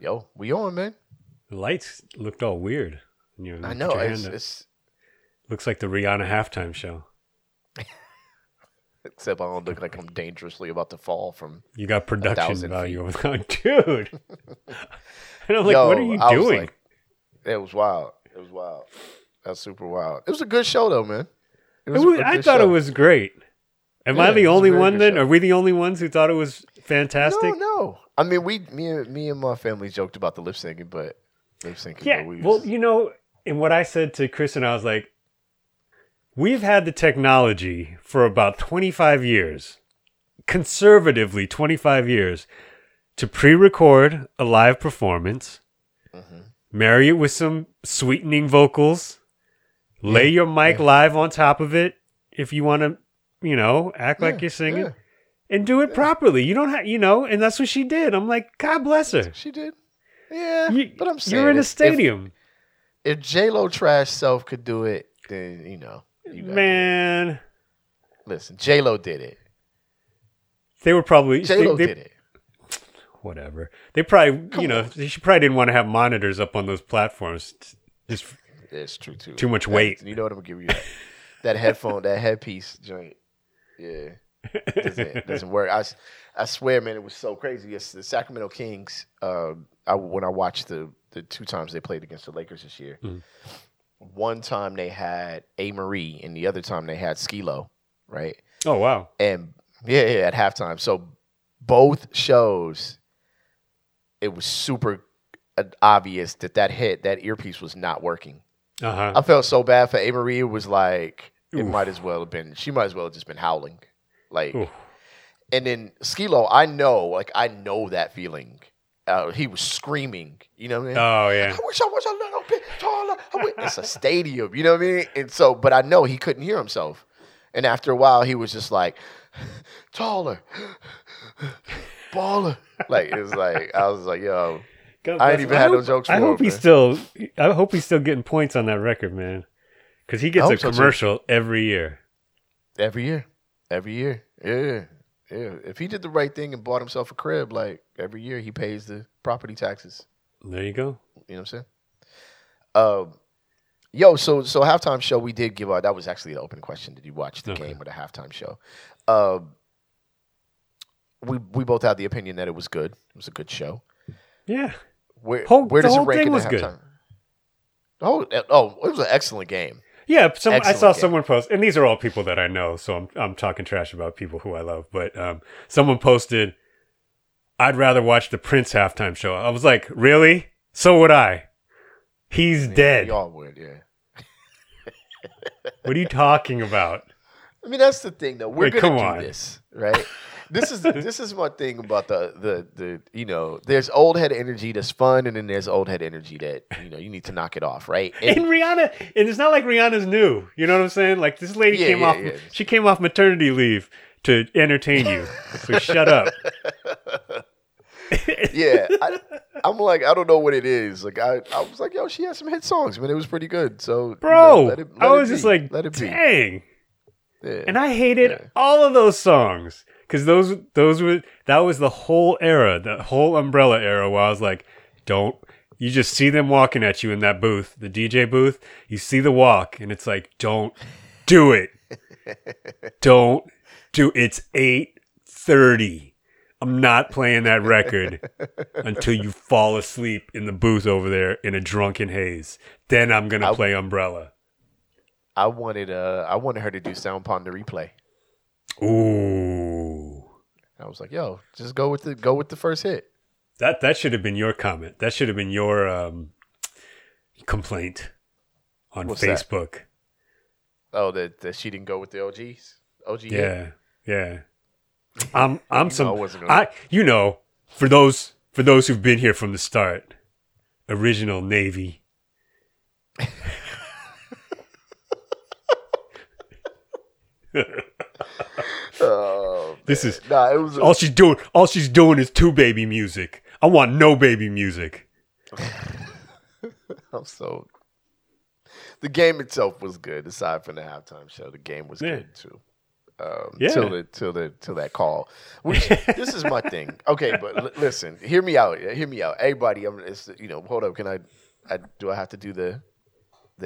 Yo, we on, man. The lights looked all weird. I know. It's looks like the Rihanna halftime show. Except I don't look like I'm dangerously about to fall from. You got production value over there, dude. And I'm like, yo, what are you doing? Like, it was wild. It was wild. That's super wild. It was a good show, though, man. I thought it was great. Am I the only one then? Show. Are we the only ones who thought it was fantastic? No. I mean, me and my family joked about the lip syncing, but lip syncing. Yeah. And what I said to Chris and I was like, we've had the technology for about 25 years, conservatively 25 years, to pre-record a live performance, marry it with some sweetening vocals, lay your mic live on top of it if you want to, act like you're singing, and do it properly. You don't have, and that's what she did. I'm like, God bless her. She did. Yeah, but I'm saying. You're in a stadium. If J-Lo trash self could do it, then, man. Listen, J-Lo did it. They were probably... J-Lo did it. Whatever. They probably, she probably didn't want to have monitors up on those platforms. Just it's true, too. Too much weight. You know what I'm going to give you? That headphone, that headpiece joint. Yeah. Doesn't work. I swear, man, it was so crazy. It's the Sacramento Kings, when I watched the two times they played against the Lakers this year, one time they had A. Marie, and the other time they had Skee-Lo, right? Oh, wow. And at halftime. So both shows, it was super obvious that earpiece was not working. Uh-huh. I felt so bad for A. Marie. It was like, it might as well have been, she might as well have just been howling. Like, oof. And then Skee-Lo, I know that feeling. He was screaming, you know what I mean? Oh, yeah. I wish I was a little bit taller. It's a stadium, you know what I mean? And so, but I know he couldn't hear himself. And after a while, he was just like, taller, baller. Like, it was like, I was like, yo, I ain't even had no jokes for him. I hope he's still getting points on that record, man. Because he gets a commercial every year. Every year. Every year. Yeah. Yeah, if he did the right thing and bought himself a crib, like every year he pays the property taxes. There you go. You know what I'm saying? So halftime show we did give out. That was actually the open question. Did you watch the game or the halftime show? We both had the opinion that it was good. It was a good show. Yeah. Where does it rank in the halftime? It was an excellent game. Yeah, someone post, and these are all people that I know, so I'm talking trash about people who I love, but someone posted, I'd rather watch the Prince halftime show. I was like, really? So would I. He's dead. We all would, yeah. What are you talking about? I mean, that's the thing, though. We're going to do this, right? This is my thing about the there's old head energy that's fun, and then there's old head energy that you need to knock it off, right? And Rihanna, and it's not like Rihanna's new. You know what I'm saying? Like this lady she came off maternity leave to entertain you. So shut up. Yeah, I'm like, I don't know what it is. Like I was like, yo, she had some hit songs, man. It was pretty good. So bro, dang. Yeah. And I hated all of those songs. Because that was the whole era, the whole Umbrella era, where I was like, you just see them walking at you in that booth, the DJ booth, you see the walk, and it's like, don't do it. It's 8:30. I'm not playing that record until you fall asleep in the booth over there in a drunken haze. Then I'm going to play Umbrella. I wanted her to do Sound Pond to replay. Ooh! I was like, "Yo, just go with the first hit." That should have been your comment. That should have been your complaint on Facebook. That? Oh, that she didn't go with the OGs. OG. Yeah. For those who've been here from the start, original Navy. All she's doing is two baby music. I want no baby music. The game itself was good, aside from the halftime show. The game was good too. till that call. Which this is my thing. Okay, but listen, hear me out. Hear me out, everybody. Hold up. Can I do? I have to do the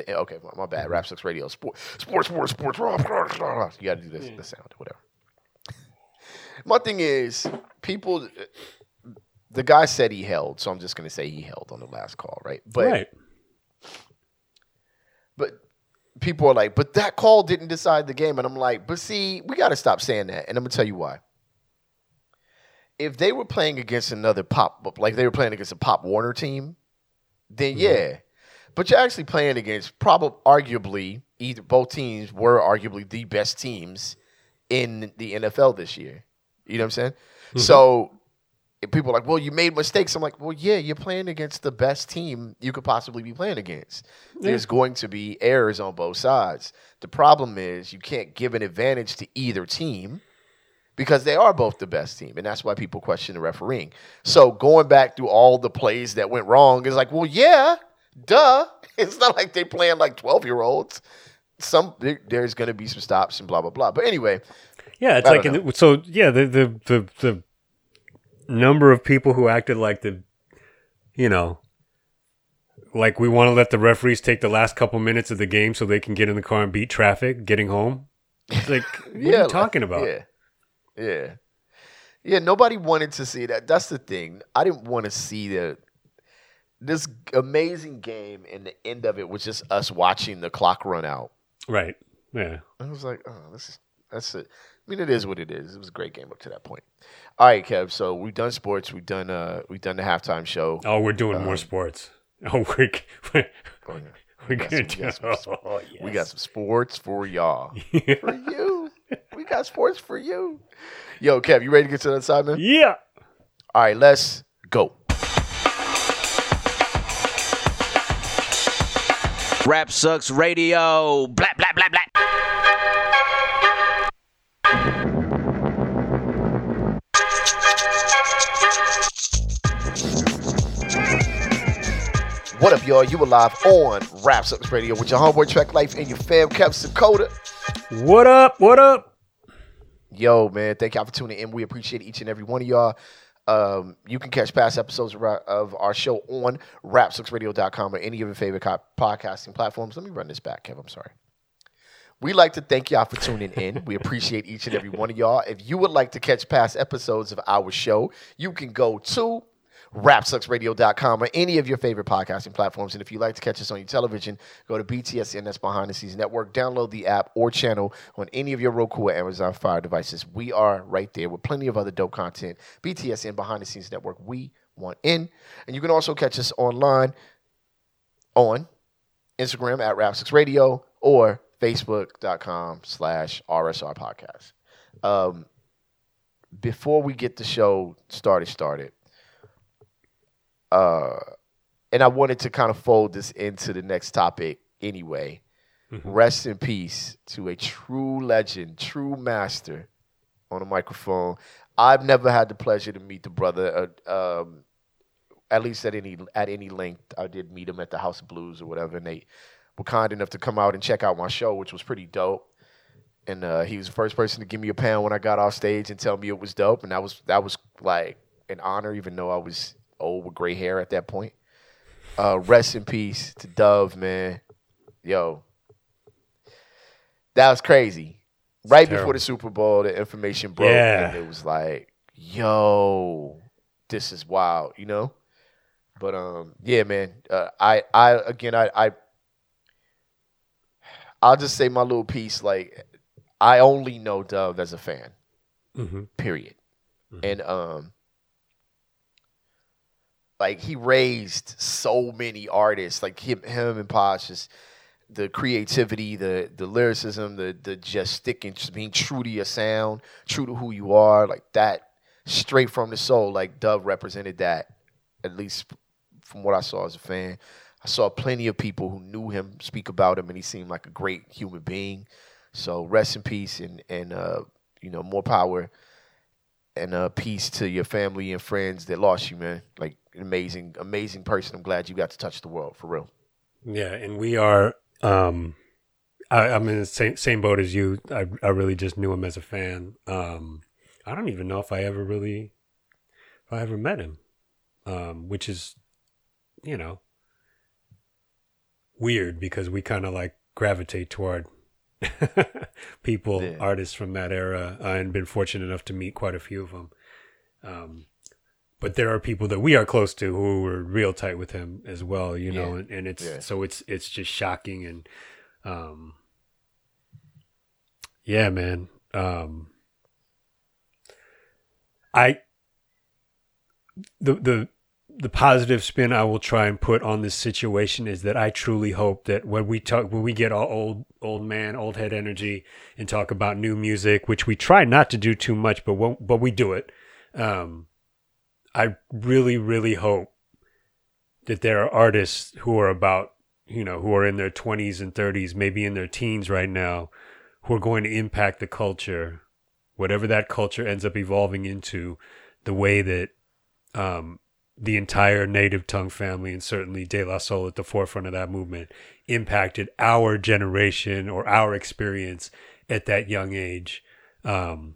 okay. My bad. Rap Sucks Radio. Sports. You got to do this. The sound, whatever. My thing is, people. The guy said he held, so I'm just gonna say he held on the last call, right? But people are like, but that call didn't decide the game, and I'm like, but see, we gotta stop saying that, and I'm gonna tell you why. If they were playing against another pop, like they were playing against a Pop Warner team, then yeah, but you're actually playing against both teams were arguably the best teams in the NFL this year. You know what I'm saying? Mm-hmm. So. People are like, well, you made mistakes. I'm like, well, yeah, you're playing against the best team you could possibly be playing against. Yeah. There's going to be errors on both sides. The problem is you can't give an advantage to either team because they are both the best team, and that's why people question the refereeing. So going back through all the plays that went wrong is like, well, yeah, duh. It's not like they're playing like 12-year-olds. There's going to be some stops and blah, blah, blah. But anyway. Yeah, it's like the number of people who acted like like we want to let the referees take the last couple minutes of the game so they can get in the car and beat traffic getting home. It's like, what are you talking about? Yeah. Nobody wanted to see that. That's the thing. I didn't want to see this amazing game, and the end of it was just us watching the clock run out. Right. Yeah. I was like, oh, that's it. I mean, it is what it is. It was a great game up to that point. All right, Kev. So we've done sports. We've done the halftime show. Oh, we're doing more sports. Oh, we're going to do. We got some sports for y'all. For you. We got sports for you. Yo, Kev, you ready to get to the other side, man? Yeah. All right, let's go. Rap Sucks Radio. Blah, blah, blah, blah. What up, y'all? You are live on Rap Sucks Radio with your homeboy Track Life and your fam, Kev Sakota. What up? What up? Yo, man, thank y'all for tuning in. We appreciate each and every one of y'all. You can catch past episodes of our show on rapsucksradio.com or any of your favorite podcasting platforms. Let me run this back, Kev. I'm sorry. We like to thank y'all for tuning in. We appreciate each and every one of y'all. If you would like to catch past episodes of our show, you can go to rapsucksradio.com or any of your favorite podcasting platforms. And if you'd like to catch us on your television, go to BTSN, that's Behind the Scenes Network. Download the app or channel on any of your Roku or Amazon Fire devices. We are right there with plenty of other dope content. BTSN, Behind the Scenes Network. We want in. And you can also catch us online on Instagram at rapsucksradio or facebook.com/RSR podcast. Before we get the show started, and I wanted to kind of fold this into the next topic anyway. Mm-hmm. Rest in peace to a true legend, true master on the microphone. I've never had the pleasure to meet the brother, at least at any length. I did meet him at the House of Blues or whatever, and they were kind enough to come out and check out my show, which was pretty dope. And he was the first person to give me a pound when I got off stage and tell me it was dope, and that was like an honor, even though I was old with gray hair at that point. Rest in peace to Dove, man. Yo, that was crazy. Right before the Super Bowl, the information broke, and it was like, yo, this is wild, you know? But yeah, man. I'll just say my little piece. Like, I only know Dove as a fan. Mm-hmm. Period. Mm-hmm. And like, he raised so many artists, like him and Posh, just the creativity, the lyricism, the just sticking, just being true to your sound, true to who you are, like that, straight from the soul. Like, Dove represented that, at least from what I saw as a fan. I saw plenty of people who knew him speak about him, and he seemed like a great human being. So rest in peace, and more power and peace to your family and friends that lost you, man. Like, an amazing, amazing person. I'm glad you got to touch the world, for real. Yeah, and we are I'm in the same boat as you. I really just knew him as a fan. I don't even know if I ever met him, which is, you know, weird because we kind of like gravitate toward people, yeah, artists from that era, and been fortunate enough to meet quite a few of them. But there are people that we are close to who were real tight with him as well, you know, yeah, and it's, yeah, so it's just shocking. And, yeah, man. The positive spin I will try and put on this situation is that I truly hope that when we get all old head energy and talk about new music, which we try not to do too much, but we do it. I really, really hope that there are artists who are who are in their 20s and 30s, maybe in their teens right now, who are going to impact the culture, whatever that culture ends up evolving into, the way that the entire Native Tongue family, and certainly De La Soul at the forefront of that movement, impacted our generation or our experience at that young age. So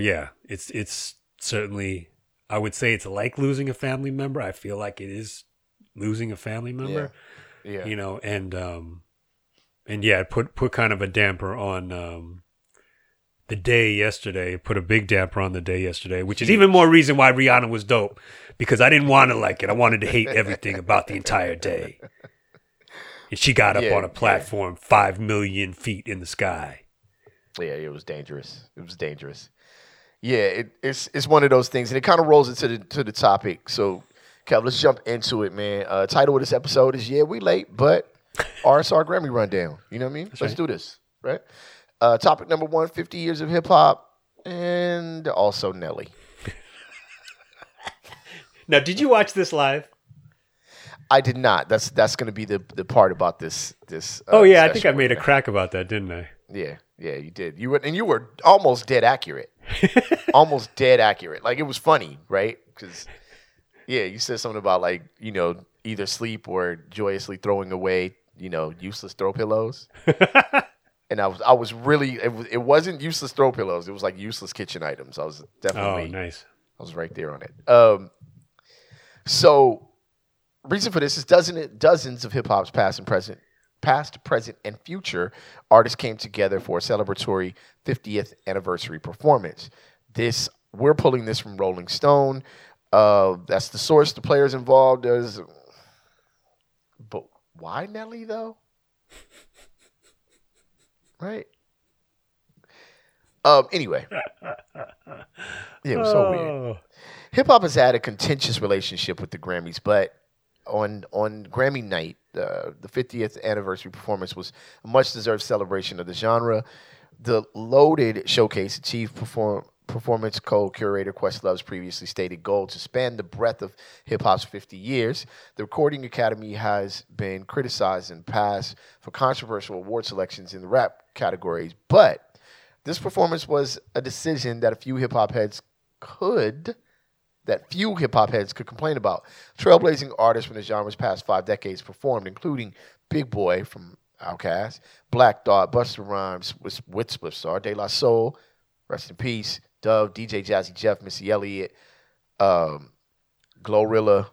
yeah, it's certainly, I would say it's like losing a family member. I feel like it is losing a family member, yeah. You know, and yeah, it put kind of a damper on, the day yesterday. It put a big damper on the day yesterday, which is even more reason why Rihanna was dope, because I didn't want to like it. I wanted to hate everything about the entire day. And she got up on a platform, 5 million feet in the sky. Yeah, it was dangerous. It was dangerous. Yeah, it's one of those things, and it kind of rolls into the topic. So, Kev, let's jump into it, man. Title of this episode is "Yeah, we late, but RSR Grammy rundown." You know what I mean? That's let's do this, right? Topic number 150 years of hip hop, and also Nelly. Now, did you watch this live? I did not. That's going to be the part about this. Oh yeah, I think I made a crack about that, didn't I? Yeah. Yeah, you did. You were almost dead accurate. Almost dead accurate. Like, it was funny, right? Because, yeah, you said something about, like, you know, either sleep or joyously throwing away, you know, useless throw pillows. And I was really, it wasn't useless throw pillows. It was like useless kitchen items. I was definitely. Oh, nice. I was right there on it. So, reason for this is dozens of hip hop's past, present, and future artists came together for a celebratory 50th anniversary performance. This, we're pulling this from Rolling Stone. That's the source. The players involved is, but why Nelly though? Right. Anyway. Yeah, it was so weird. Hip hop has had a contentious relationship with the Grammys, but on Grammy night, the 50th anniversary performance was a much-deserved celebration of the genre. The Loaded Showcase achieved performance co-curator Questlove's previously stated goal to span the breadth of hip-hop's 50 years. The Recording Academy has been criticized in the past for controversial award selections in the rap categories, but this performance was a decision that few hip-hop heads could complain about. Trailblazing artists from the genre's past 5 decades performed, including Big Boy from OutKast, Black Thought, Busta Rhymes, Whipsaw, De La Soul, rest in peace, Dove, DJ Jazzy Jeff, Missy Elliott, Glorilla,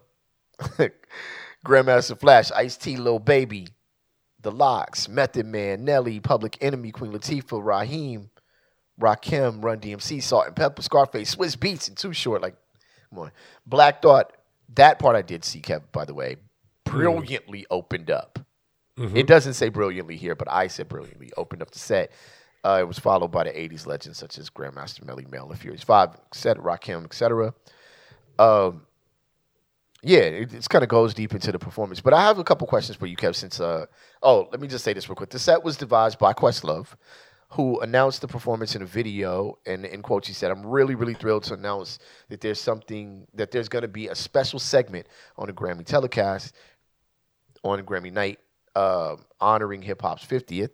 Grandmaster Flash, Ice-T, Lil Baby, The Lox, Method Man, Nelly, Public Enemy, Queen Latifah, Rakim, Run DMC, Salt and Pepper, Scarface, Swiss Beats, and Too Short. Like, come on. Black Thought, that part I did see, Kev, by the way, brilliantly opened up. Mm-hmm. It doesn't say brilliantly here, but I said brilliantly opened up the set. It was followed by the 80s legends such as Grandmaster Melly, Mel and Furious 5, etc., Rakim, etc. Yeah, it kind of goes deep into the performance. But I have a couple questions for you, Kev, since... let me just say this real quick. The set was devised by Questlove, who announced the performance in a video, and in quotes he said, "I'm really, really thrilled to announce that there's going to be a special segment on the Grammy telecast, on Grammy night, honoring hip-hop's 50th.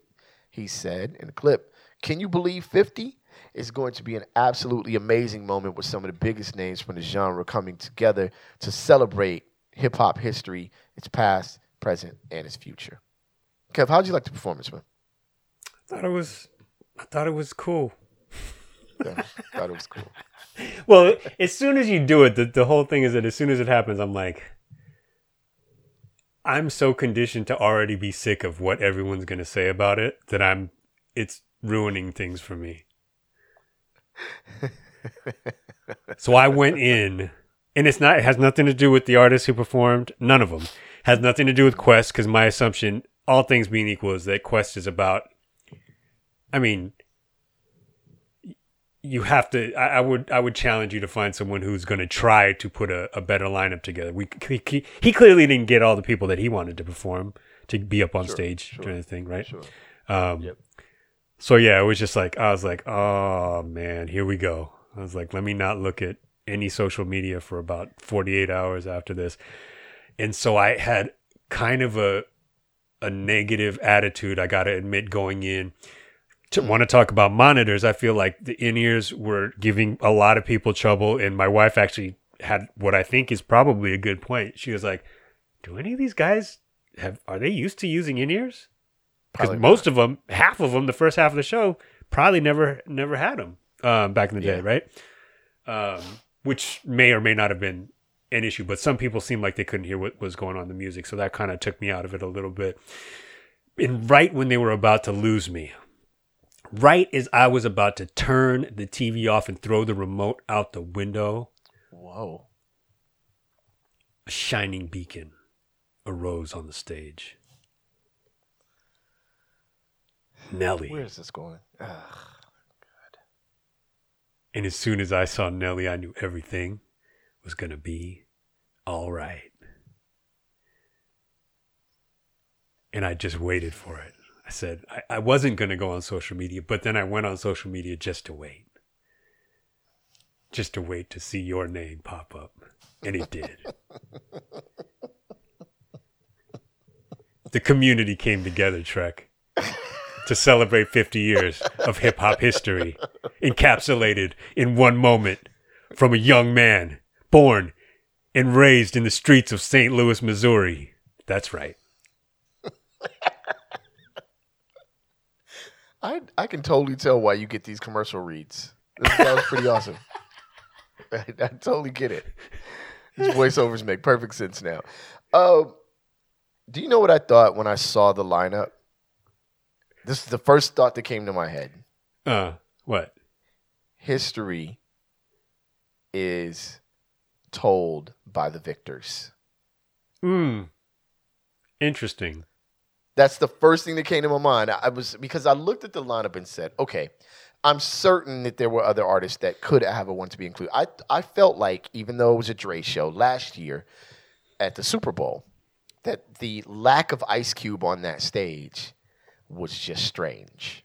He said in the clip, "Can you believe 50? It's going to be an absolutely amazing moment with some of the biggest names from the genre coming together to celebrate hip-hop history, its past, present, and its future." Kev, how'd you like the performance, man? I thought it was cool. Yeah, I thought it was cool. Well, as soon as you do it, the whole thing is that as soon as it happens, I'm like, I'm so conditioned to already be sick of what everyone's going to say about it that it's ruining things for me. So I went in, and it has nothing to do with the artists who performed. None of them. Has nothing to do with Quest, because my assumption, all things being equal, is that Quest is about, I mean, you have to, I would challenge you to find someone who's going to try to put a better lineup together. He clearly didn't get all the people that he wanted to perform, to be up on stage during the thing, right? Sure. Yep. So yeah, it was just like, I was like, oh man, here we go. I was like, let me not look at any social media for about 48 hours after this. And so I had kind of a negative attitude, I got to admit, going in. To want to talk about monitors, I feel like the in-ears were giving a lot of people trouble. And my wife actually had what I think is probably a good point. She was like, do any of these guys are they used to using in-ears? Because most of them, half of them, the first half of the show, probably never had them back in the day, right? Which may or may not have been an issue, but some people seemed like they couldn't hear what was going on in the music. So that kind of took me out of it a little bit. And right when they were about to lose me, right as I was about to turn the TV off and throw the remote out the window, whoa, a shining beacon arose on the stage. Nelly. Where is this going? Ugh, God. And as soon as I saw Nelly, I knew everything was going to be all right. And I just waited for it. I said, I wasn't going to go on social media, but then I went on social media just to wait. Just to wait to see your name pop up. And it did. The community came together, Trek, to celebrate 50 years of hip-hop history, encapsulated in one moment from a young man born and raised in the streets of St. Louis, Missouri. That's right. I can totally tell why you get these commercial reads. That was pretty awesome. I totally get it. These voiceovers make perfect sense now. Do you know what I thought when I saw the lineup? This is the first thought that came to my head. What? History is told by the victors. Interesting. That's the first thing that came to my mind. Because I looked at the lineup and said, okay, I'm certain that there were other artists that could have wanted to be included. I felt like, even though it was a Dre show last year at the Super Bowl, that the lack of Ice Cube on that stage was just strange,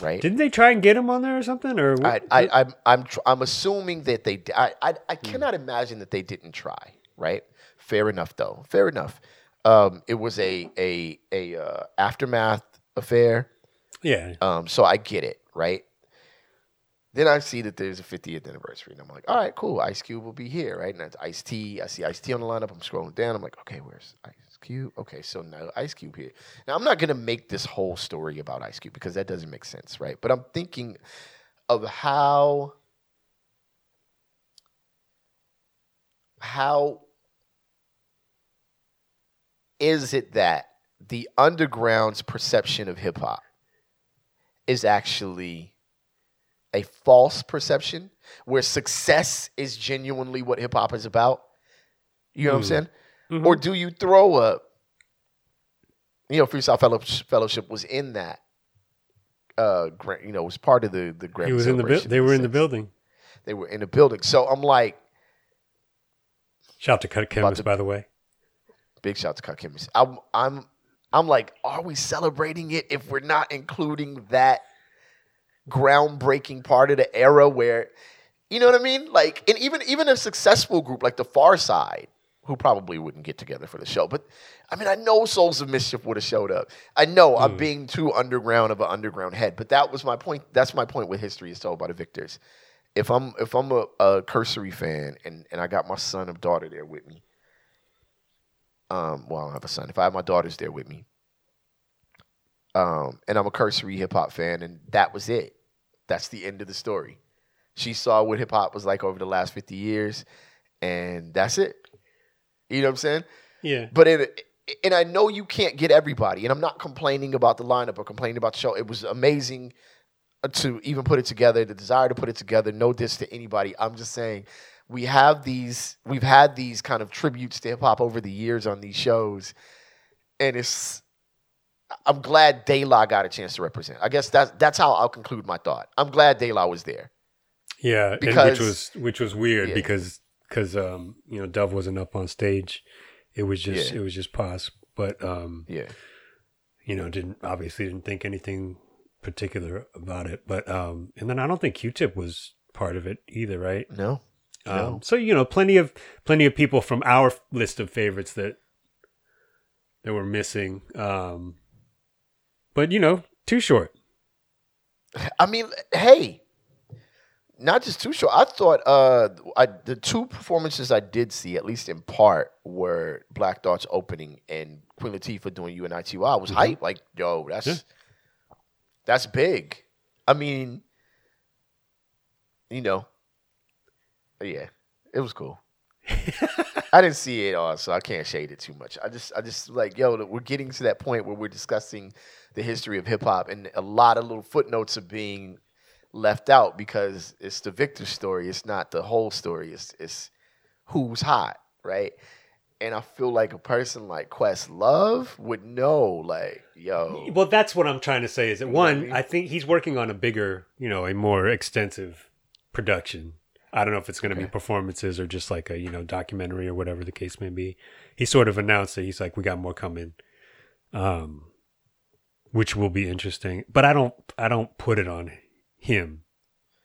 right? Didn't they try and get him on there or something? Or what? I'm assuming that they I cannot imagine that they didn't try, right? Fair enough, though. Fair enough. It was a aftermath affair. Yeah. So I get it, right? Then I see that there's a 50th anniversary, and I'm like, all right, cool. Ice Cube will be here, right? And that's Ice-T. I see Ice-T on the lineup. I'm scrolling down. I'm like, okay, where's Ice Cube? Okay, so now Ice Cube here. Now, I'm not going to make this whole story about Ice Cube because that doesn't make sense, right? But I'm thinking of how is it that the underground's perception of hip-hop is actually a false perception, where success is genuinely what hip-hop is about? You know what I'm saying? Mm-hmm. Or do you throw up? You know, Freestyle Fellowship was in that, was part of the Grammy. He was in the they were in the building. They were in the building. So I'm like... Shout out to Cut Chemist, by the way. Big shout out to Cut Chemist. I'm like, are we celebrating it if we're not including that groundbreaking part of the era where, you know what I mean? Like, and even a successful group like the Far Side, who probably wouldn't get together for the show, but I mean, I know Souls of Mischief would have showed up. I know I'm being too underground of an underground head, but that was my point. That's my point with History is Told by the Victors. If I'm a cursory fan and I got my son or daughter there with me, well, I don't have a son. If I have my daughters there with me, And I'm a cursory hip-hop fan, and that was it. That's the end of the story. She saw what hip-hop was like over the last 50 years, and that's it. You know what I'm saying? Yeah. But and I know you can't get everybody, and I'm not complaining about the lineup or complaining about the show. It was amazing to even put it together, the desire to put it together, no diss to anybody. I'm just saying we've had these kind of tributes to hip-hop over the years on these shows, and it's... I'm glad De La got a chance to represent. I guess that's how I'll conclude my thought. I'm glad De La was there. Yeah, because, which was weird because you know, Dove wasn't up on stage. It was just it was just Pos, but you know, didn't think anything particular about it. But and then I don't think Q-Tip was part of it either, right? No. So you know, plenty of people from our list of favorites that were missing. But, you know, Too Short. I mean, hey, not just Too Short. I thought the two performances I did see, at least in part, were Black Thought's opening and Queen Latifah doing You and I T.Y. I was hyped. Like, yo, that's big. I mean, you know, yeah, it was cool. I didn't see it all, so I can't shade it too much. I just like, yo, we're getting to that point where we're discussing the history of hip hop, and a lot of little footnotes are being left out because it's the victor story. It's not the whole story. It's who's hot, right? And I feel like a person like Questlove would know, like, yo. Well, that's what I'm trying to say. Is that one? I think he's working on a bigger, you know, a more extensive production. I don't know if it's going to be performances or just like a, you know, documentary or whatever the case may be. He sort of announced that he's like, we got more coming, which will be interesting. But I don't put it on him.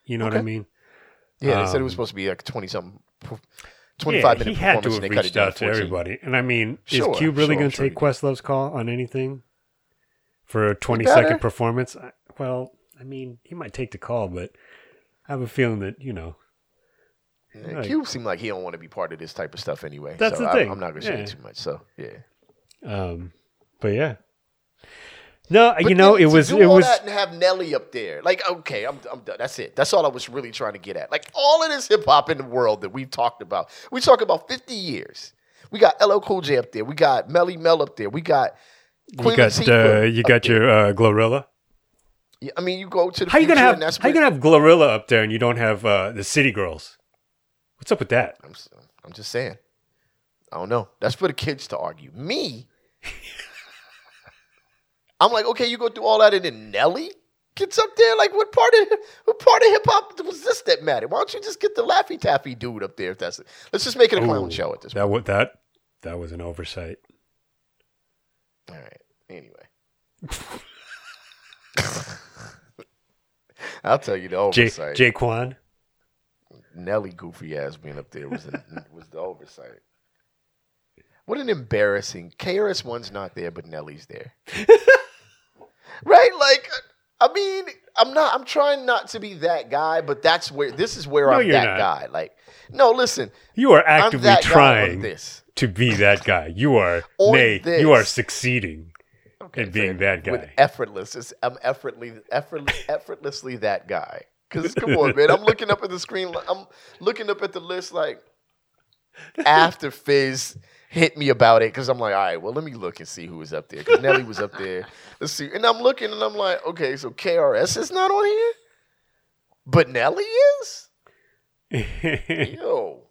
You know what I mean? Yeah, they said it was supposed to be like 25 minute performance. He had to have reached out to everybody. And I mean, is Cube really going to take Questlove's call on anything for a 20-second performance? Well, I mean, he might take the call, but I have a feeling that, you know. Like, Cube seemed like he don't want to be part of this type of stuff anyway. That's the thing. I'm not going to say it too much. So but yeah, no, but you know, it was that and have Nelly up there. Like, okay, I'm done. That's it. That's all I was really trying to get at. Like all of this hip hop in the world that we've talked about. We talk about 50 years. We got LL Cool J up there. We got Melly Mel up there. We got you got your Glorilla. Yeah, I mean, you go to the how you gonna have Glorilla up there and you don't have the City Girls? What's up with that? I'm just saying. I don't know. That's for the kids to argue. Me? I'm like, okay, you go through all that and then Nelly gets up there? Like, what part of hip-hop was this that mattered? Why don't you just get the Laffy Taffy dude up there? If that's it? Let's just make it a clown show at this point. That was an oversight. All right. Anyway. I'll tell you the oversight. Jaquan. Nelly goofy ass being up there was the oversight. What an embarrassing. KRS-One's not there, but Nelly's there. Right? Like, I mean, I'm trying not to be that guy, but this is where I'm that guy. Like, no, listen. You are actively trying to be that guy. You are you are succeeding in being that guy. With effortlessly that guy. Because, come on, man, I'm looking up at the screen. I'm looking up at the list like, after Fizz hit me about it. Because I'm like, all right, well, let me look and see who was up there. Because Nelly was up there. Let's see. And I'm looking and I'm like, okay, so KRS is not on here? But Nelly is? Yo.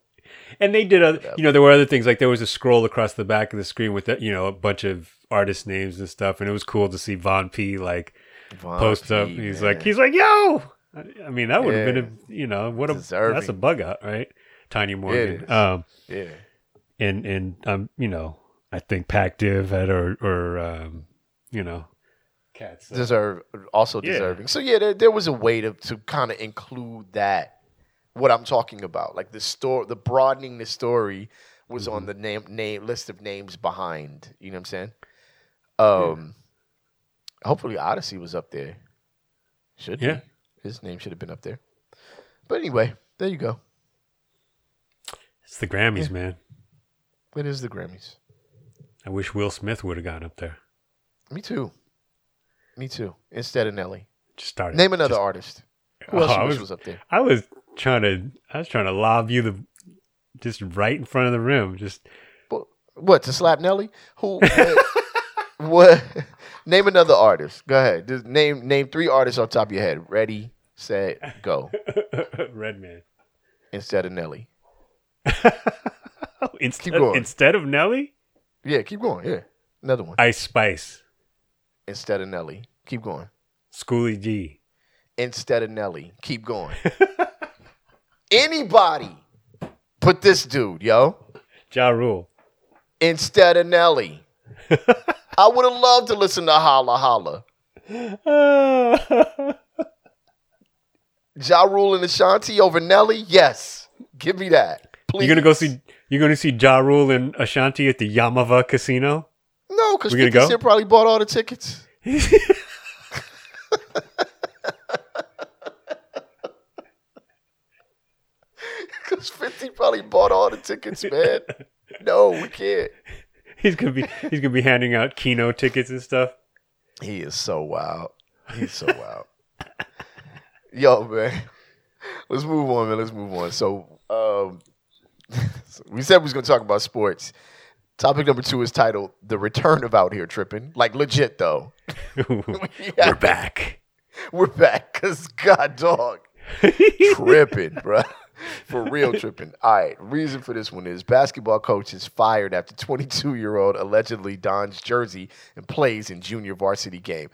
And they did, you know, there were other things. Like, there was a scroll across the back of the screen with, you know, a bunch of artist names and stuff. And it was cool to see Von P, like, post up. He's like, yo! I mean, that would have been, that's a bug out, right? Tiny Morgan. And you know, I think Pac Div Cats. Deserving. So yeah, there was a way to kind of include that, what I'm talking about. Like the broadening the story was on the name list of names behind, you know what I'm saying? Hopefully Odyssey was up there. Should be. His name should have been up there. But anyway, there you go. It's the Grammys, man. It is the Grammys. I wish Will Smith would have gotten up there. Me too. Me too. Instead of Nelly. Just started. Name another artist. Who else you wish was up there? I was trying to lob you just right in front of the room. Just what to slap Nelly? Who? What? Name another artist. Go ahead. Just name three artists off the top of your head. Ready, set, go. Redman. Instead of Nelly. Keep going. Instead of Nelly? Yeah, keep going. Yeah, another one. Ice Spice. Instead of Nelly. Keep going. Schoolie G. Instead of Nelly. Keep going. Anybody but this dude, yo. Ja Rule. Instead of Nelly. I would have loved to listen to Holla Holla. Ja Rule and Ashanti over Nelly? Yes. Give me that. Please. You're gonna see Ja Rule and Ashanti at the Yamava Casino? No, because 50 Cent probably bought all the tickets. Because 50 probably bought all the tickets, man. No, we can't. He's gonna be handing out Keno tickets and stuff. He is so wild. He's so wild. Yo, man. Let's move on, man. Let's move on. So, we said we was gonna talk about sports. Topic number 2 is titled "The Return of Out Here Tripping." Like legit though. We're back. We're back. Cause God dog. Tripping, bro. For real tripping. All right. Reason for this one is basketball coach is fired after 22-year-old allegedly dons jersey and plays in junior varsity game.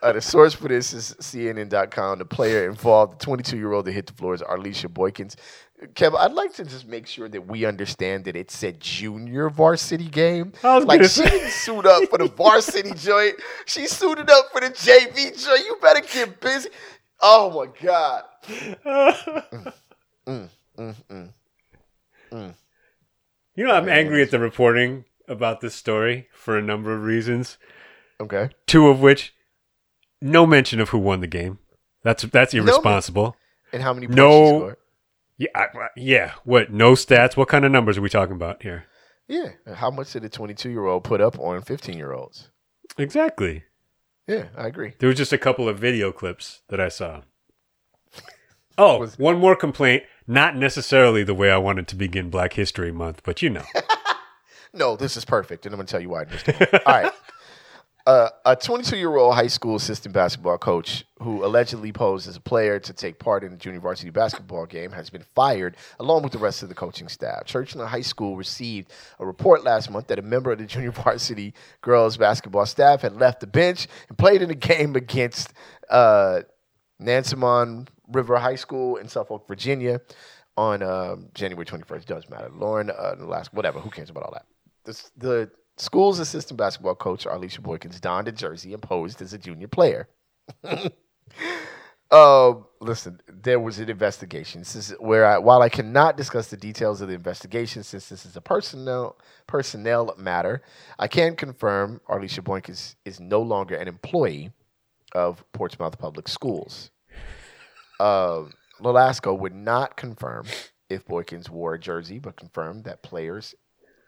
The source for this is CNN.com. The player involved, the 22-year-old that hit the floor, is Arlesha Boykins. Kev, I'd like to just make sure that we understand that it said junior varsity game. Like, she didn't suit up for the varsity joint. She suited up for the JV joint. You better get busy. Oh, my God. You know, I'm angry at the reporting about this story for a number of reasons. Okay. Two of which, no mention of who won the game. That's irresponsible. No, and how many points you scored. Yeah. What? No stats. What kind of numbers are we talking about here? Yeah. How much did a 22-year-old put up on 15-year-olds? Exactly. Yeah, I agree. There was just a couple of video clips that I saw. Oh, one more complaint. Not necessarily the way I wanted to begin Black History Month, but you know. No, this is perfect, and I'm going to tell you why. All right. A 22-year-old high school assistant basketball coach who allegedly posed as a player to take part in the junior varsity basketball game has been fired along with the rest of the coaching staff. Churchland High School received a report last month that a member of the junior varsity girls basketball staff had left the bench and played in a game against Nansemond River High School in Suffolk, Virginia on January 21st. Doesn't matter. Lauren, Alaska, whatever. Who cares about all that? The school's assistant basketball coach, Arlesha Boykins, donned a jersey and posed as a junior player. Listen, there was an investigation. This is where while I cannot discuss the details of the investigation since this is a personnel matter, I can confirm Arlesha Boykins is no longer an employee of Portsmouth Public Schools. Lalasco would not confirm if Boykins wore a jersey, but confirmed that players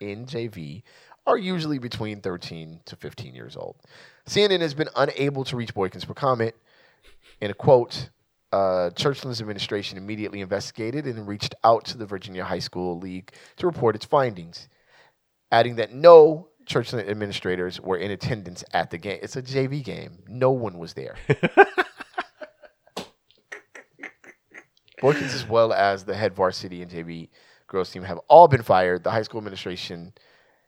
in JV are usually between 13 to 15 years old. CNN has been unable to reach Boykins for comment. In a quote, Churchland's administration immediately investigated and reached out to the Virginia High School League to report its findings, adding that no Churchland administrators were in attendance at the game. It's a JV game. No one was there. Boykins, as well as the head varsity and JV girls team, have all been fired. The high school administration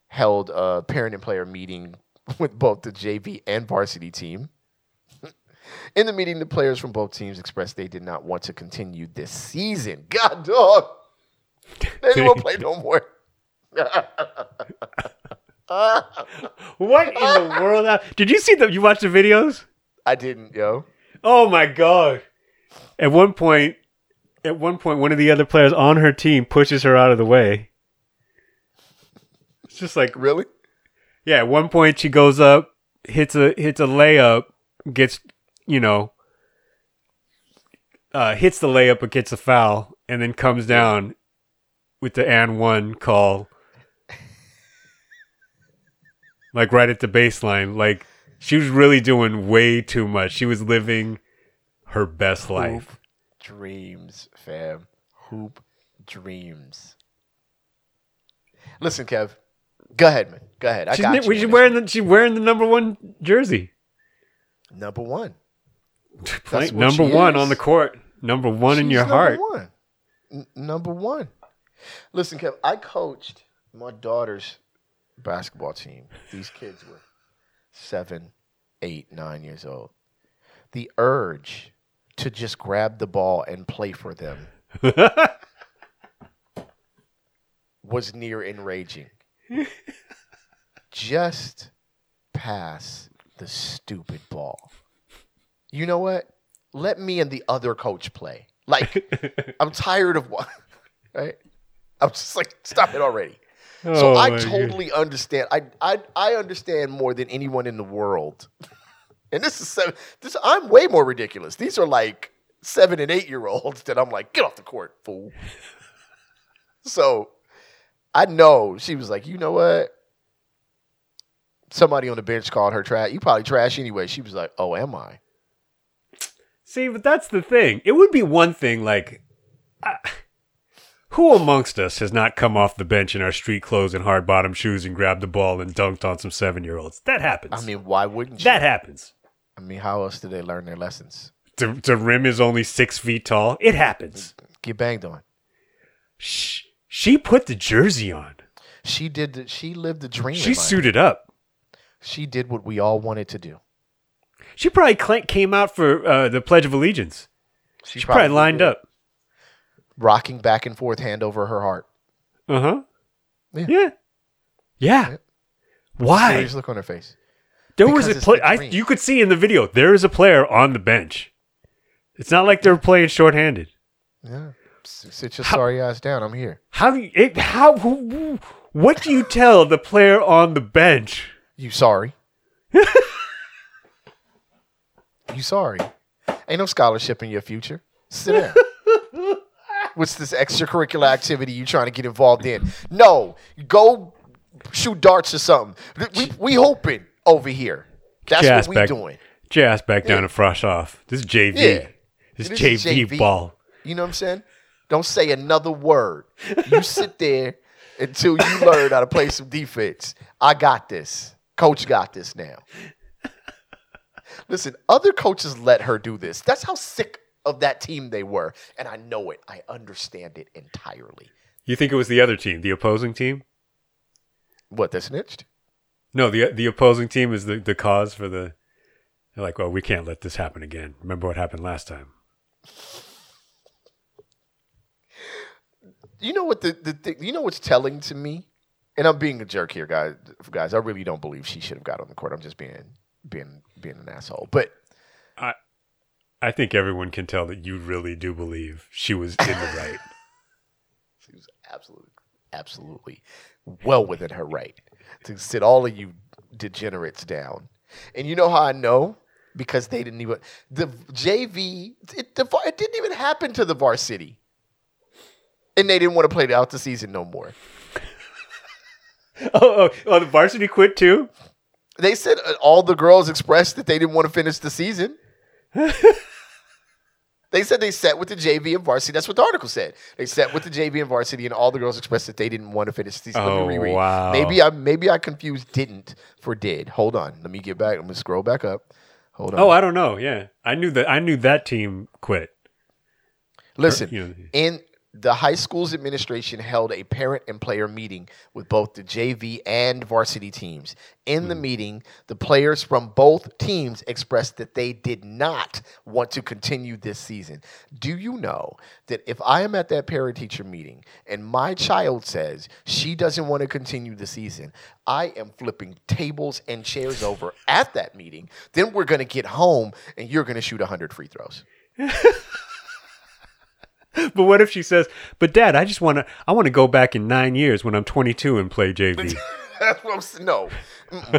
held a parent and player meeting with both the JV and varsity team. In the meeting, the players from both teams expressed they did not want to continue this season. God, dog. They won't play no more. What in the world? Did you see them? You watched the videos? I didn't, yo. Oh, my God. At one point, one of the other players on her team pushes her out of the way. It's just like, really? Yeah. At one point, she goes up, hits a layup, hits the layup but gets a foul, and then comes down with the and one call, like right at the baseline. Like She was really doing way too much. She was living her best life. Hoop dreams, fam. Hoop dreams. Listen, Kev. Go ahead, man. Go ahead. I got you. She's wearing the number one jersey. Number one. Number one on the court. Number one in your heart. Number one. Number one. Listen, Kev, I coached my daughter's basketball team. These kids were 7, 8, 9 years old. The urge to just grab the ball and play for them was near enraging. Just pass the stupid ball. You know what? Let me and the other coach play. Like, I'm tired of what? Right? I'm just like, stop it already. So I totally understand. I understand more than anyone in the world. And this is I'm way more ridiculous. These are like 7 and 8 year olds that I'm like, get off the court, fool. So I know she was like, you know what? Somebody on the bench called her trash. You probably trash anyway. She was like, oh, am I? See, but that's the thing. It would be one thing like... Who amongst us has not come off the bench in our street clothes and hard-bottom shoes and grabbed the ball and dunked on some 7-year-olds? That happens. I mean, why wouldn't you? That happens. I mean, how else do they learn their lessons? The rim is only 6 feet tall. It happens. Get banged on. She put the jersey on. She did. She lived the dream. She suited up. She did what we all wanted to do. She probably came out for the Pledge of Allegiance. She probably lined up. Rocking back and forth, hand over her heart. Uh-huh. Yeah. Why? Serious look on her face. You could see in the video, there is a player on the bench. It's not like they're playing shorthanded. Yeah. Sit your sorry ass down. I'm here. What do you tell the player on the bench? You sorry. You sorry. Ain't no scholarship in your future. Sit down. What's this extracurricular activity you trying to get involved in? No, go shoot darts or something. We hooping over here. That's what we doing. Jazz back down and frosh off. This is JV. Yeah. This JV is JV ball. You know what I'm saying? Don't say another word. You sit there until you learn how to play some defense. I got this. Coach got this now. Listen, other coaches let her do this. That's how sick of that team they were, and I know it. I understand it entirely. You think it was the other team, the opposing team? What, that snitched? No, the opposing team is the cause for the... They're like, well, we can't let this happen again. Remember what happened last time. You know what you know what's telling to me? And I'm being a jerk here, guys. I really don't believe she should have got on the court. I'm just being an asshole. But... I think everyone can tell that you really do believe she was in the right. She was absolutely well within her right to sit all of you degenerates down. And you know how I know? Because they didn't even... The JV, it didn't even happen to the varsity. And they didn't want to play out the season no more. Oh, the varsity quit too? They said all the girls expressed that they didn't want to finish the season. They said they sat with the JV and varsity. That's what the article said. They sat with the JV and varsity, and all the girls expressed that they didn't want to finish the season. Let me reread. Wow. Maybe I confused didn't for did. Hold on. Let me get back. I'm gonna scroll back up. Hold on. Oh, I don't know. Yeah, I knew that team quit. Listen, in the high school's administration held a parent and player meeting with both the JV and varsity teams. In the meeting, the players from both teams expressed that they did not want to continue this season. Do you know that if I am at that parent-teacher meeting and my child says she doesn't want to continue the season, I am flipping tables and chairs over at that meeting. Then we're going to get home and you're going to shoot 100 free throws. But what if she says, but Dad, I want to go back in 9 years when I'm 22 and play JV. That's what I'm saying. No.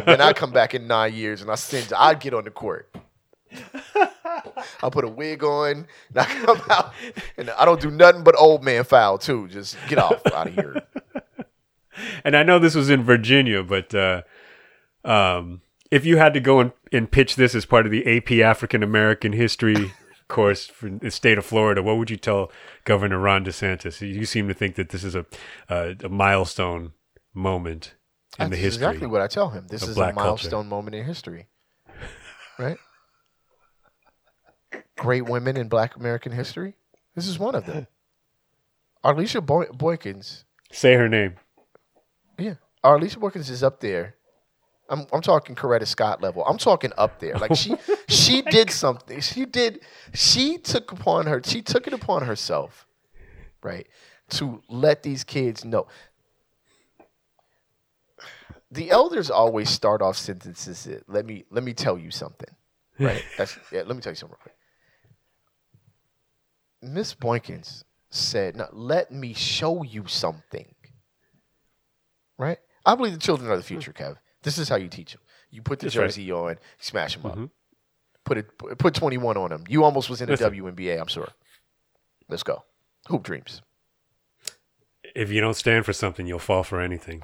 When I come back in 9 years and I get on the court. I'll put a wig on and I come out and I don't do nothing but old man foul too. Just get off out of here. And I know this was in Virginia, but if you had to go and pitch this as part of the AP African American History course for the state of Florida, what would you tell Governor Ron DeSantis? You seem to think that this is a milestone moment in the history. That's exactly what I tell him. This is a milestone moment in history, right? Great women in Black American history. This is one of them. Arlesha Boykins. Say her name. Yeah, Arlesha Boykins is up there. I'm talking Coretta Scott level. I'm talking up there. Like she did something. She took it upon herself, right, to let these kids know. The elders always start off sentences with, let me tell you something. Right? Let me tell you something real quick. Miss Boykins said, "No, let me show you something." Right? I believe the children are the future, Kev. This is how you teach them. You put the jersey on, smash them up. Put 21 on them. You almost was in the WNBA, I'm sure. Let's go. Hoop dreams. If you don't stand for something, you'll fall for anything.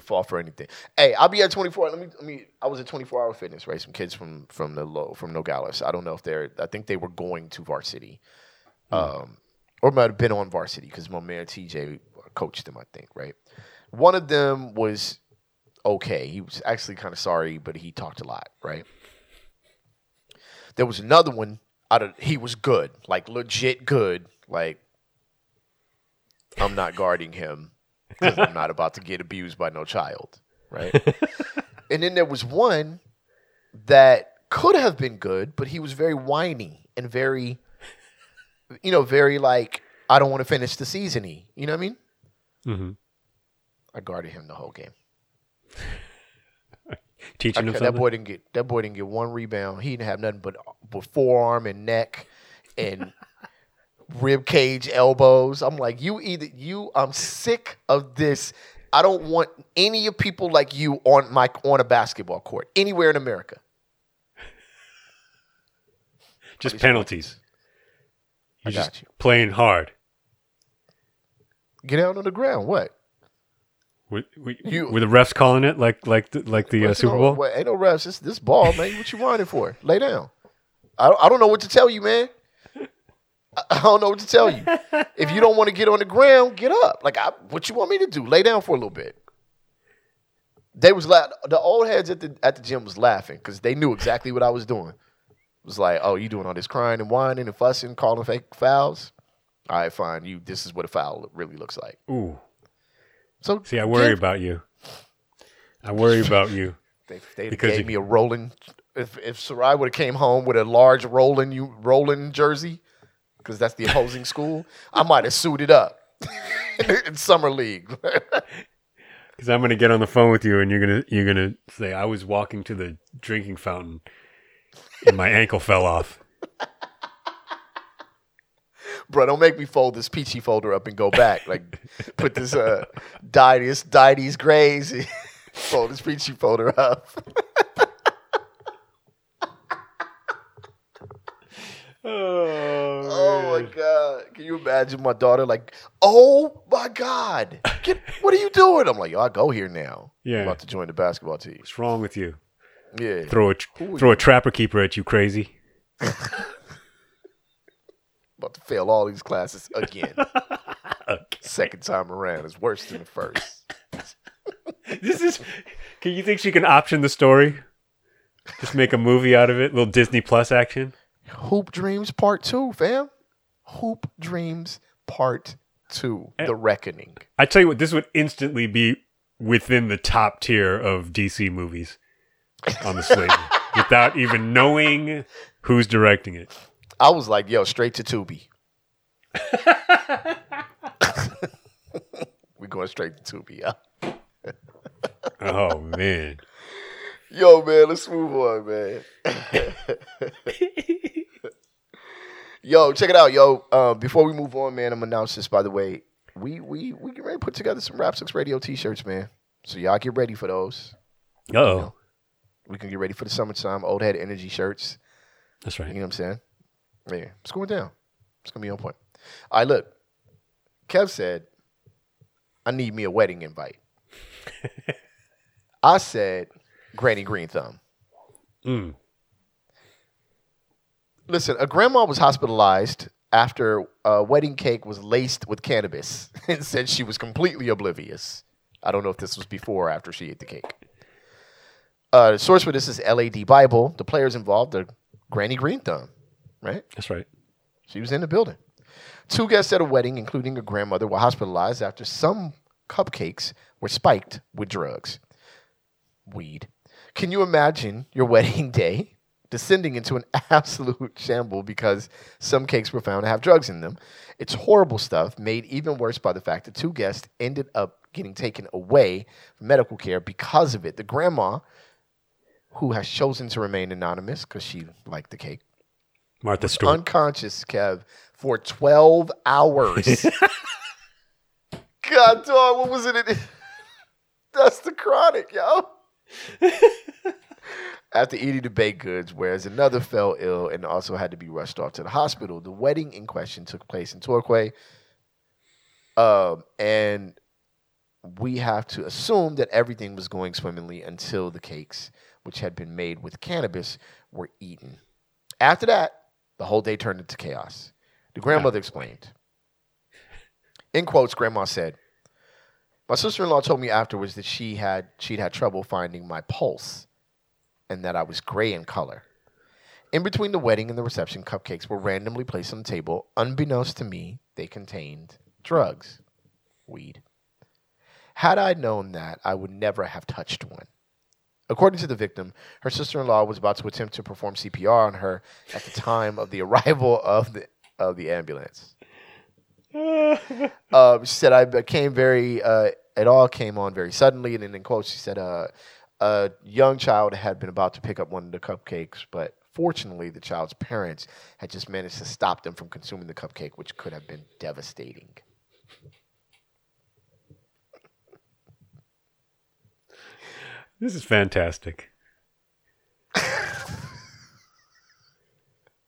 Hey, I'll be at 24. Let me. I was at 24-hour fitness, right? Some kids from Nogales. I don't know if I think they were going to varsity, or might have been on varsity because my man TJ coached them. I think, right? One of them was okay. He was actually kind of sorry, but he talked a lot, right? There was another one. He was good, like legit good, like. I'm not guarding him because I'm not about to get abused by no child, right? And then there was one that could have been good, but he was very whiny and very, very like, I don't want to finish the season-y. You know what I mean? Mm-hmm. I guarded him the whole game. Teaching him something? That boy didn't get one rebound. He didn't have nothing but forearm and neck and rib cage, elbows. I'm like, I'm sick of this. I don't want any of people like you on a basketball court anywhere in America. Just penalties. You're just playing hard. Get out on the ground. What? Were the refs calling it like the Super Bowl? Well, ain't no refs. It's this ball, man. What you whining for? Lay down. I don't know what to tell you, man. I don't know what to tell you. If you don't want to get on the ground, get up. Like, what you want me to do? Lay down for a little bit. They was the old heads at the gym was laughing because they knew exactly what I was doing. It was like, oh, you doing all this crying and whining and fussing, calling fake fouls? All right, fine. This is what a foul really looks like. Ooh. So see, I worry about you. They gave me a rolling. If Sarai would have came home with a large rolling jersey. Because that's the opposing school, I might have suited up in summer league. Because I'm gonna get on the phone with you, and you're gonna say I was walking to the drinking fountain, and my ankle fell off. Bro, don't make me fold this peachy folder up and go back. Like, put this dye these grays, and fold this peachy folder up. Oh my God. Can you imagine my daughter like, oh my God, what are you doing? I'm like, yo, I go here now. Yeah. I'm about to join the basketball team. What's wrong with you? Yeah. Throw a trapper keeper at you, crazy. About to fail all these classes again. Okay. Second time around. It's worse than the first. Can you think she can option the story? Just make a movie out of it? Little Disney Plus action? Hoop Dreams Part 2, fam. Hoop Dreams Part 2, The Reckoning. I tell you what, this would instantly be within the top tier of DC movies on the slate without even knowing who's directing it. I was like, yo, straight to Tubi. We're going straight to Tubi, yeah. Oh, man. Yo, man, let's move on, man. Yo, check it out, yo. Before we move on, man, I'm going to announce this, by the way. We get ready to put together some Rap 6 Radio t-shirts, man. So y'all get ready for those. Uh-oh. You know, we can get ready for the summertime old head energy shirts. That's right. You know what I'm saying? Yeah, it's going down. It's going to be on point. All right, look. Kev said, I need me a wedding invite. I said... Granny Green Thumb. Mm. Listen, a grandma was hospitalized after a wedding cake was laced with cannabis and said she was completely oblivious. I don't know if this was before or after she ate the cake. The source for this is LAD Bible. The players involved are Granny Green Thumb, right? That's right. She was in the building. Two guests at a wedding, including a grandmother, were hospitalized after some cupcakes were spiked with drugs. Weed. Can you imagine your wedding day descending into an absolute shamble because some cakes were found to have drugs in them? It's horrible stuff, made even worse by the fact that two guests ended up getting taken away from medical care because of it. The grandma, who has chosen to remain anonymous because she liked the cake, Martha Stewart, was unconscious, Kev, for 12 hours. God, dog, what was it? That's the chronic, yo. After eating the baked goods, whereas another fell ill and also had to be rushed off to the hospital. The wedding in question took place in Torquay. And we have to assume that everything was going swimmingly until the cakes, which had been made with cannabis, were eaten. After that, the whole day turned into chaos. The grandmother explained. In quotes, Grandma said, "My sister-in-law told me afterwards that she'd had trouble finding my pulse, and that I was gray in color. In between the wedding and the reception, cupcakes were randomly placed on the table. Unbeknownst to me, they contained drugs, weed. Had I known that, I would never have touched one." According to the victim, her sister-in-law was about to attempt to perform CPR on her at the time of the arrival of the ambulance. She said, "I became very, it all came on very suddenly." And then in quotes, she said, a young child had been about to pick up one of the cupcakes, but fortunately the child's parents had just managed to stop them from consuming the cupcake, which could have been devastating. This is fantastic.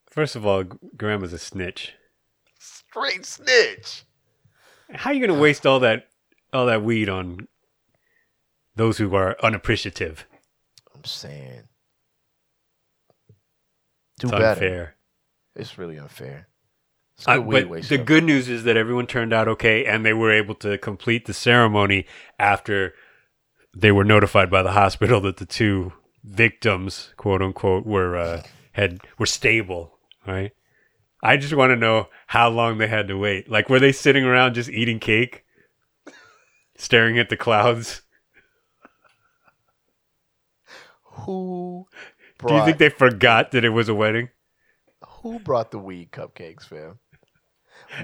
First of all, Grandma's a snitch. Straight snitch. How are you going to waste all that weed on those who are unappreciative? I'm saying. It's unfair. It's really unfair. It's the good news is that everyone turned out okay, and they were able to complete the ceremony after they were notified by the hospital that the two victims, quote unquote, were stable. Right? I just want to know how long they had to wait. Like, were they sitting around just eating cake, staring at the clouds? Do you think they forgot that it was a wedding? Who brought the weed cupcakes, fam?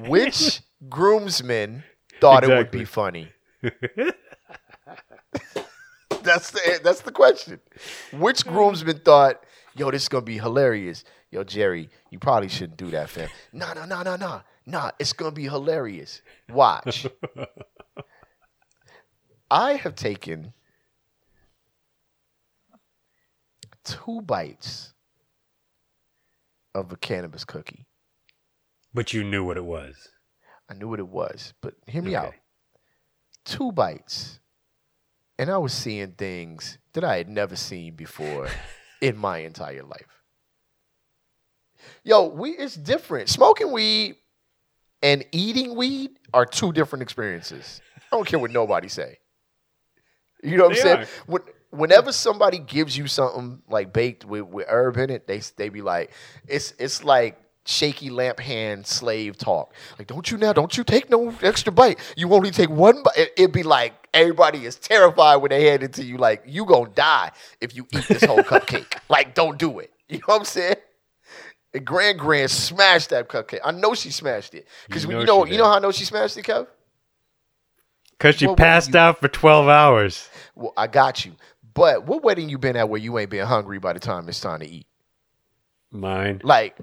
Which groomsmen thought it would be funny? That's the question. Which groomsmen thought, yo, this is going to be hilarious. Yo, Jerry, you probably shouldn't do that, fam. Nah. Nah, it's going to be hilarious. Watch. I have taken 2 bites of a cannabis cookie. But you knew what it was. I knew what it was, but hear me out. 2 bites. And I was seeing things that I had never seen before in my entire life. Yo, it's different. Smoking weed and eating weed are 2 different experiences. I don't care what nobody say. You know what I'm saying? Whenever somebody gives you something like baked with herb in it, they be like, it's like shaky lamp hand slave talk. Like, don't you take no extra bite. You only take 1 bite. It'd be like everybody is terrified when they hand it to you. Like, you gonna die if you eat this whole cupcake. Like, don't do it. You know what I'm saying? And Grand smashed that cupcake. I know she smashed it. Because you know how I know she smashed it, Kev? Because she passed out for 12 hours. Well, I got you. But what wedding you been at where you ain't been hungry by the time it's time to eat? Mine. Like,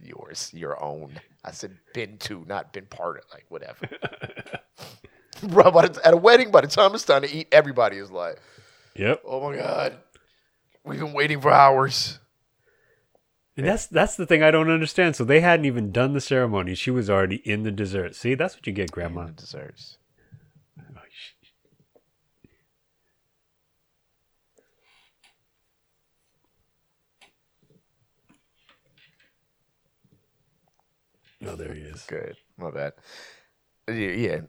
yours, your own. I said been to, not been part of, like, whatever. Bro, at a wedding, by the time it's time to eat, everybody is like, yep. Oh, my God. We've been waiting for hours. And that's the thing I don't understand. So they hadn't even done the ceremony. She was already in the dessert. See, that's what you get, Grandma. In the desserts. Oh, there he is. Good. My bad. Yeah.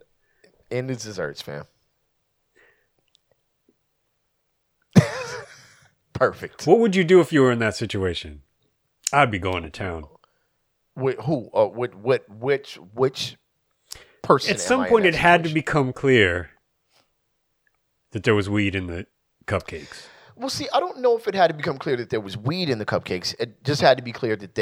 And it's desserts, fam. Perfect. What would you do if you were in that situation? I'd be going to town. Wait, who? Which person? At some point, it had to become clear that there was weed in the cupcakes. Well, see, I don't know if it had to become clear that there was weed in the cupcakes. It just had to be clear that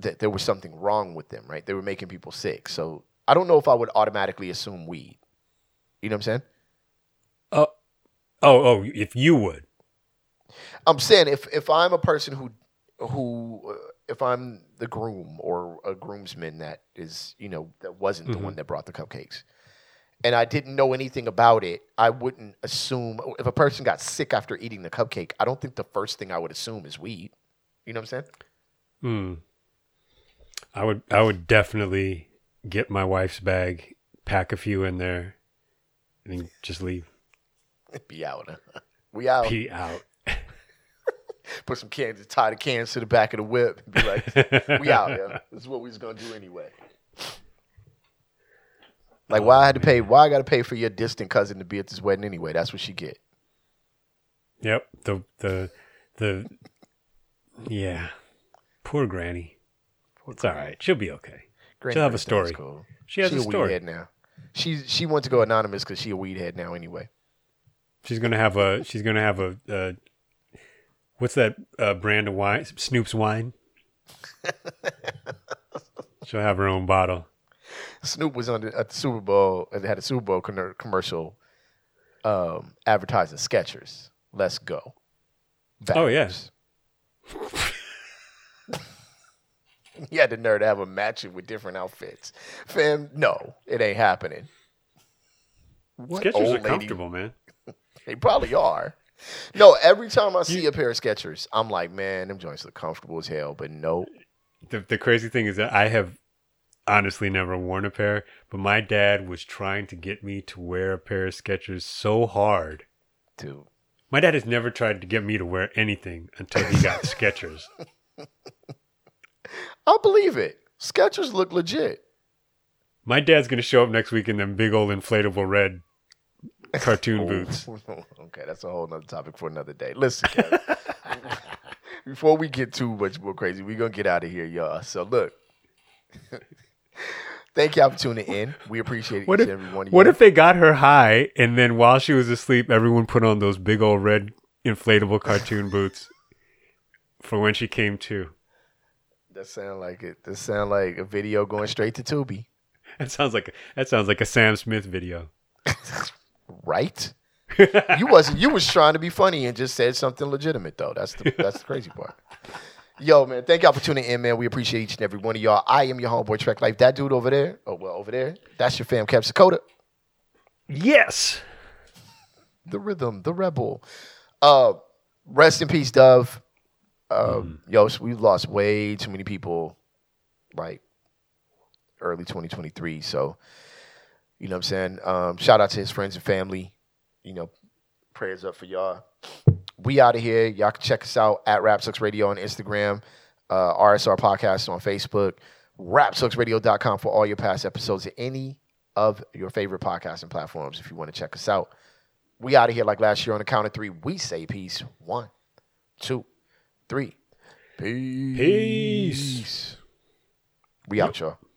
that there was something wrong with them, right? They were making people sick. So I don't know if I would automatically assume weed. You know what I'm saying? If you would. I'm saying if I'm a person who if I'm the groom or a groomsman that is, that wasn't the one that brought the cupcakes. And I didn't know anything about it, I wouldn't assume. If a person got sick after eating the cupcake, I don't think the first thing I would assume is weed. You know what I'm saying? I would definitely get my wife's bag, pack a few in there, and then just leave. Be out. We out. Be out. Put some cans, tie the cans to the back of the whip, and be like, we out, yeah. This is what we was going to do anyway. Like, why I got to pay for your distant cousin to be at this wedding anyway? That's what she get. Yep. Yeah. Poor granny. It's all right. She'll be okay. Granny, she'll have a story. Cool. She has a story. Weedhead now. She wants to go anonymous because she a weedhead now anyway. She's gonna have a what's that brand of wine? Snoop's wine. She'll have her own bottle. Snoop was at the Super Bowl and had a Super Bowl commercial advertising Skechers. Let's go. Backwards. Oh, yes. He had the nerve to have a matching with different outfits. Fam, no, it ain't happening. What Skechers are comfortable, man. They probably are. No, every time I see a pair of Skechers, I'm like, man, them joints look comfortable as hell, but no. The crazy thing is that I have honestly never worn a pair, but my dad was trying to get me to wear a pair of Skechers so hard. Dude. My dad has never tried to get me to wear anything until he got Skechers. I'll believe it. Skechers look legit. My dad's going to show up next week in them big old inflatable red cartoon boots. Okay, that's a whole nother topic for another day. Listen, Kevin, before we get too much more crazy, we're going to get out of here, y'all. So look. Thank y'all for tuning in. We appreciate each and every one of you. What if they got her high and then while she was asleep, everyone put on those big old red inflatable cartoon boots for when she came to? That sound like it. That sound like a video going straight to Tubi. That sounds like a Sam Smith video. Right? You was trying to be funny and just said something legitimate though. That's the crazy part. Yo, man, thank y'all for tuning in, man. We appreciate each and every one of y'all. I am your homeboy, Trek Life. That dude over there, that's your fam, Cap Sakota. Yes. The rhythm, the rebel. Rest in peace, Dove. Yo, so we've lost way too many people, like, early 2023. So, you know what I'm saying? Shout out to his friends and family. Prayers up for y'all. We out of here. Y'all can check us out at Rap Sucks Radio on Instagram, RSR Podcast on Facebook, rapsucksradio.com for all your past episodes of any of your favorite podcasting platforms if you want to check us out. We out of here like last year on the count of three. We say peace. 1, 2, 3. Peace. We out, y'all.